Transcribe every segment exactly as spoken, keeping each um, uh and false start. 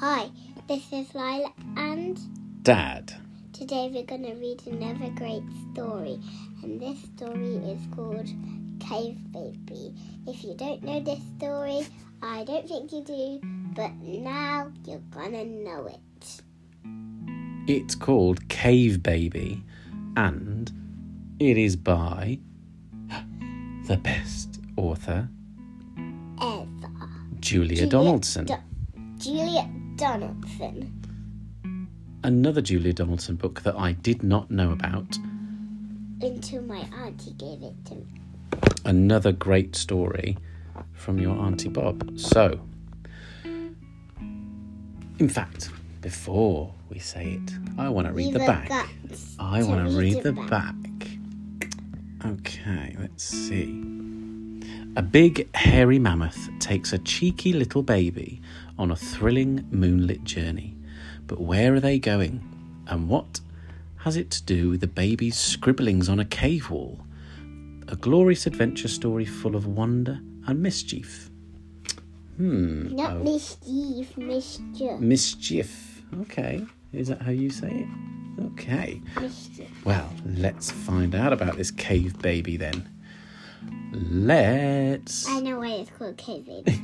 Hi, this is Lila and Dad. Today we're going to read another great story, and this story is called Cave Baby. If you don't know this story, I don't think you do, but now you're going to know it. It's called Cave Baby, and it is by the best author ever, Julia, Julia Donaldson. Do- Julia Donaldson. Another Julia Donaldson book that I did not know about until my auntie gave it to me. Another great story from your auntie Bob. So, in fact, before we say it, I want to read the back. I want to read the back. Okay, let's see. A big, hairy mammoth takes a cheeky little baby on a thrilling moonlit journey. But where are they going? And what has it to do with the baby's scribblings on a cave wall? A glorious adventure story full of wonder and mischief. Hmm. Not oh. mischief, mischief. Mischief. Okay. Is that how you say it? Okay. Mischief. Well, let's find out about this Cave Baby then. Let's... I know why it's called Cave Baby.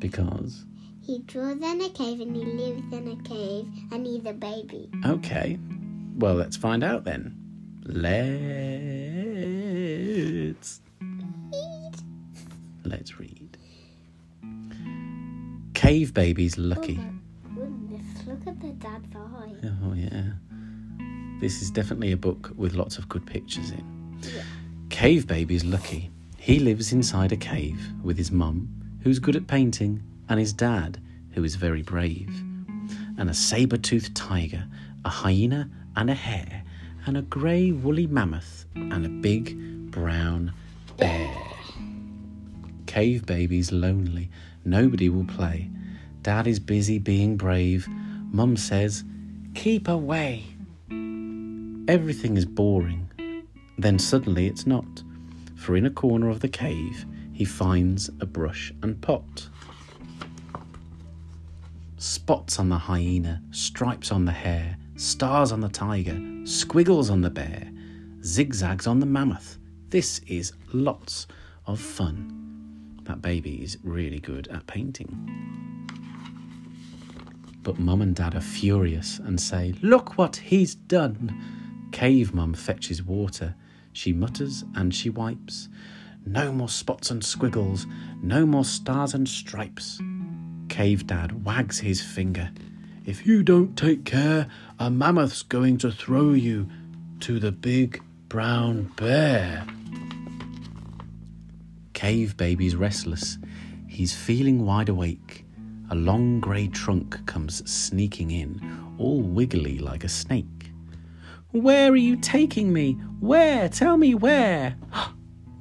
Because... he draws in a cave and he lives in a cave and he's a baby. Okay. Well, let's find out then. Let's... Read. Let's read. Cave Baby's lucky. Oh, my goodness. Look at the dad's eyes. Oh, yeah. This is definitely a book with lots of good pictures in. Yeah. Cave Baby's lucky. He lives inside a cave with his mum, who's good at painting, and his dad, who is very brave, and a saber-toothed tiger, a hyena and a hare, and a grey woolly mammoth, and a big brown bear. Cave Baby's lonely. Nobody will play. Dad is busy being brave. Mum says, "Keep away." Everything is boring. Then suddenly it's not, for in a corner of the cave, he finds a brush and pot. Spots on the hyena, stripes on the hare, stars on the tiger, squiggles on the bear, zigzags on the mammoth. This is lots of fun. That baby is really good at painting. But Mum and Dad are furious and say, "Look what he's done." Cave Mum fetches water. She mutters and she wipes. No more spots and squiggles, no more stars and stripes. Cave Dad wags his finger. "If you don't take care, a mammoth's going to throw you to the big brown bear." Cave Baby's restless. He's feeling wide awake. A long grey trunk comes sneaking in, all wiggly like a snake. "Where are you taking me? Where? Tell me where.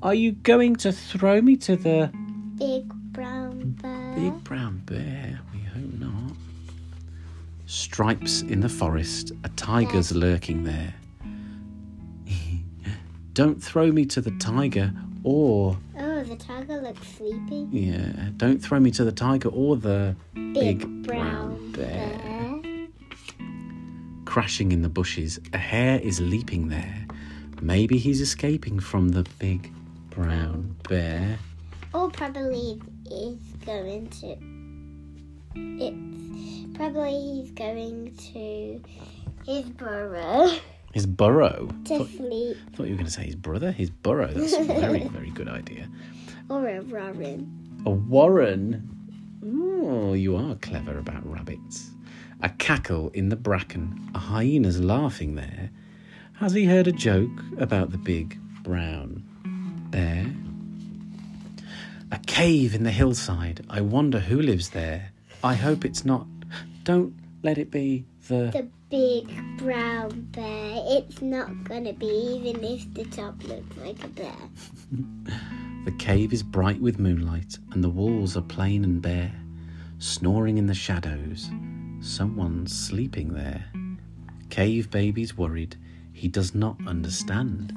Are you going to throw me to the... big brown bear? Big brown bear, we hope not." Stripes in the forest, a tiger's lurking there. "Don't throw me to the tiger or..." Oh, the tiger looks sleepy. Yeah, "Don't throw me to the tiger or the... Big, big brown, brown bear. bear. Crashing in the bushes, a hare is leaping there. Maybe he's escaping from the big brown bear. Or probably is going to... It's probably he's going to his burrow. His burrow? To thought, sleep. I thought you were going to say his brother. His burrow. That's a very, very good idea. Or a warren. A warren? Oh, you are clever about rabbits. A cackle in the bracken. A hyena's laughing there. Has he heard a joke about the big brown bear? A cave in the hillside. I wonder who lives there. I hope it's not... Don't let it be the... the big brown bear. It's not going to be, even if the top looks like a bear. The cave is bright with moonlight, and the walls are plain and bare. Snoring in the shadows. Someone's sleeping there. Cave Baby's worried. He does not understand.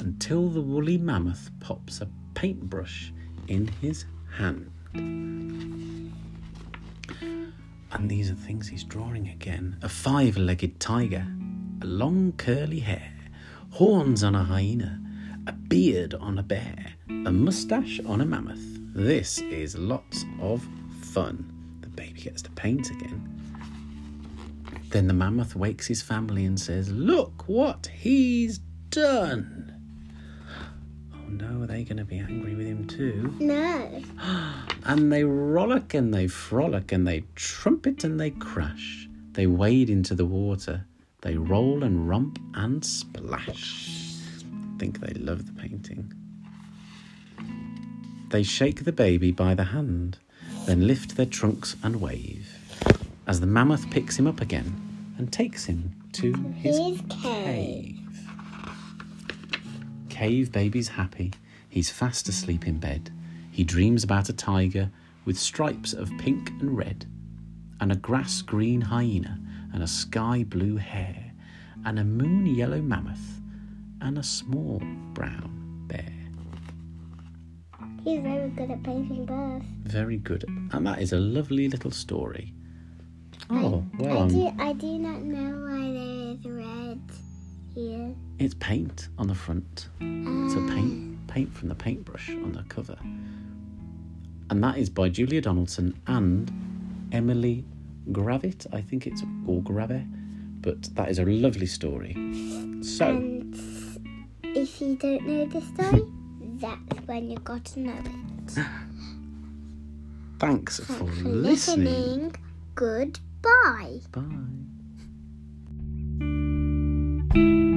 Until the woolly mammoth pops a paintbrush in his hand. And these are things he's drawing again. A five-legged tiger, a long curly hair, horns on a hyena, a beard on a bear, a moustache on a mammoth. This is lots of fun. The baby gets to paint again. Then the mammoth wakes his family and says, "Look what he's done." Oh no, are they going to be angry with him too? No. And they rollick and they frolic and they trumpet and they crash. They wade into the water. They roll and romp and splash. I think they love the painting. They shake the baby by the hand, then lift their trunks and wave, as the mammoth picks him up again and takes him to his, his cave. Cave Baby's happy. He's fast asleep in bed. He dreams about a tiger with stripes of pink and red, and a grass-green hyena, and a sky-blue hare, and a moon-yellow mammoth, and a small brown bear. He's very good at painting birds. Very good. And that is a lovely little story. Oh, I, well... I do, I do not know why there is red here. It's paint on the front. Uh, it's a paint, paint from the paintbrush on the cover. And that is by Julia Donaldson and Emily Gravett. I think it's... or Gravett. But that is a lovely story. So... And if you don't know the story... That's when you got to know it. Thanks for, for listening. listening. Goodbye. Bye.